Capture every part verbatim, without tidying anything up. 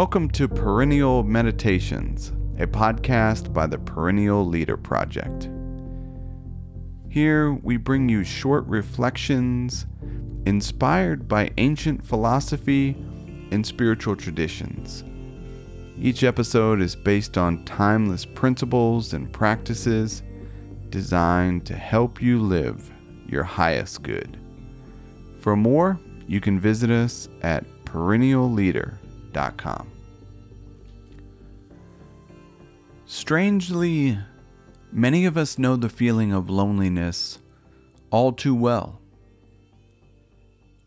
Welcome to Perennial Meditations, a podcast by the Perennial Leader Project. Here we bring you short reflections inspired by ancient philosophy and spiritual traditions. Each episode is based on timeless principles and practices designed to help you live your highest good. For more, you can visit us at perennial leader dot com. Strangely, many of us know the feeling of loneliness all too well.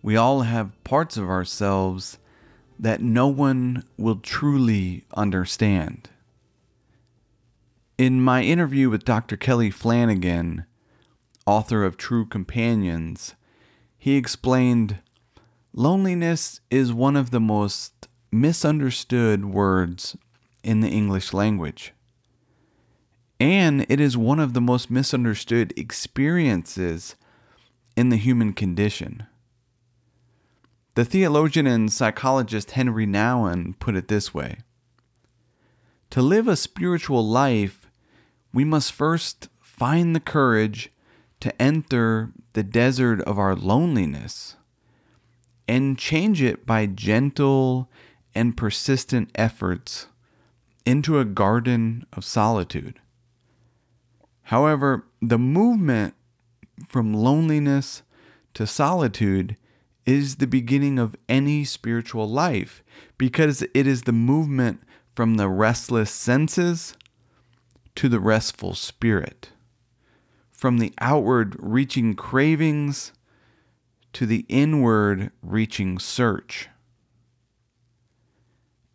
We all have parts of ourselves that no one will truly understand. In my interview with Doctor Kelly Flanagan, author of True Companions, he explained, "Loneliness is one of the most misunderstood words in the English language. And it is one of the most misunderstood experiences in the human condition." The theologian and psychologist Henry Nouwen put it this way: "To live a spiritual life, we must first find the courage to enter the desert of our loneliness and change it by gentle and persistent efforts into a garden of solitude. However, the movement from loneliness to solitude is the beginning of any spiritual life, because it is the movement from the restless senses to the restful spirit, from the outward reaching cravings to the inward reaching search."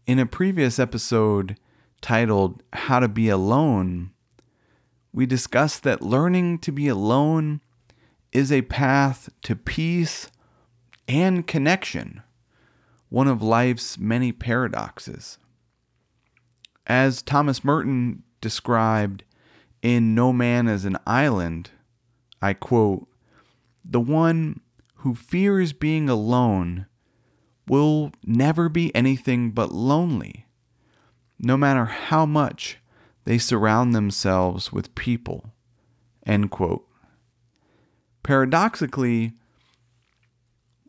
In a previous episode titled "How to Be Alone," we discussed that learning to be alone is a path to peace and connection, one of life's many paradoxes. As Thomas Merton described in No Man Is an Island, I quote, "The one who fears being alone will never be anything but lonely, no matter how much they surround themselves with people," end quote. Paradoxically,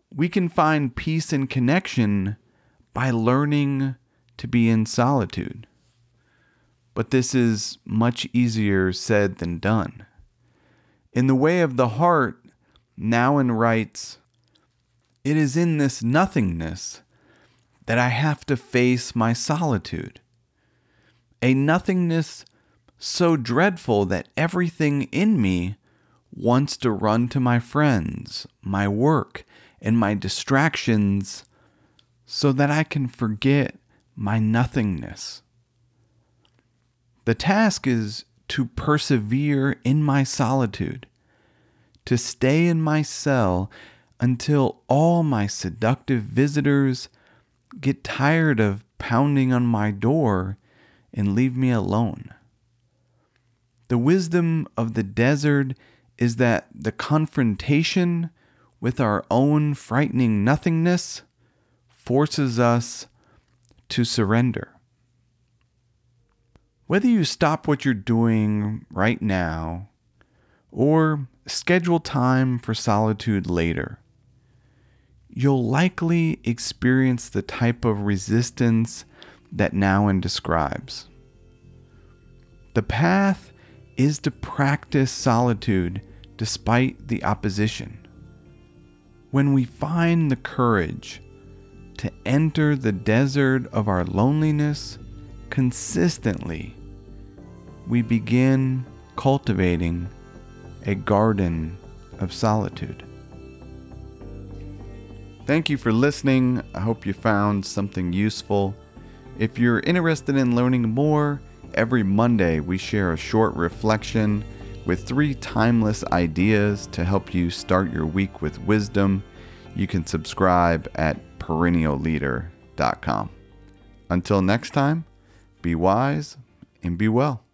we can find peace and connection by learning to be in solitude. But this is much easier said than done. In The Way of the Heart, Nouwen writes, "It is in this nothingness that I have to face my solitude. A nothingness so dreadful that everything in me wants to run to my friends, my work, and my distractions so that I can forget my nothingness. The task is to persevere in my solitude, to stay in my cell until all my seductive visitors get tired of pounding on my door and leave me alone. The wisdom of the desert is that the confrontation with our own frightening nothingness forces us to surrender." Whether you stop what you're doing right now or schedule time for solitude later, you'll likely experience the type of resistance that Nouwen describes. The path is to practice solitude despite the opposition. When we find the courage to enter the desert of our loneliness consistently, we begin cultivating a garden of solitude. Thank you for listening. I hope you found something useful. If you're interested in learning more, every Monday we share a short reflection with three timeless ideas to help you start your week with wisdom. You can subscribe at perennial leader dot com. Until next time, be wise and be well.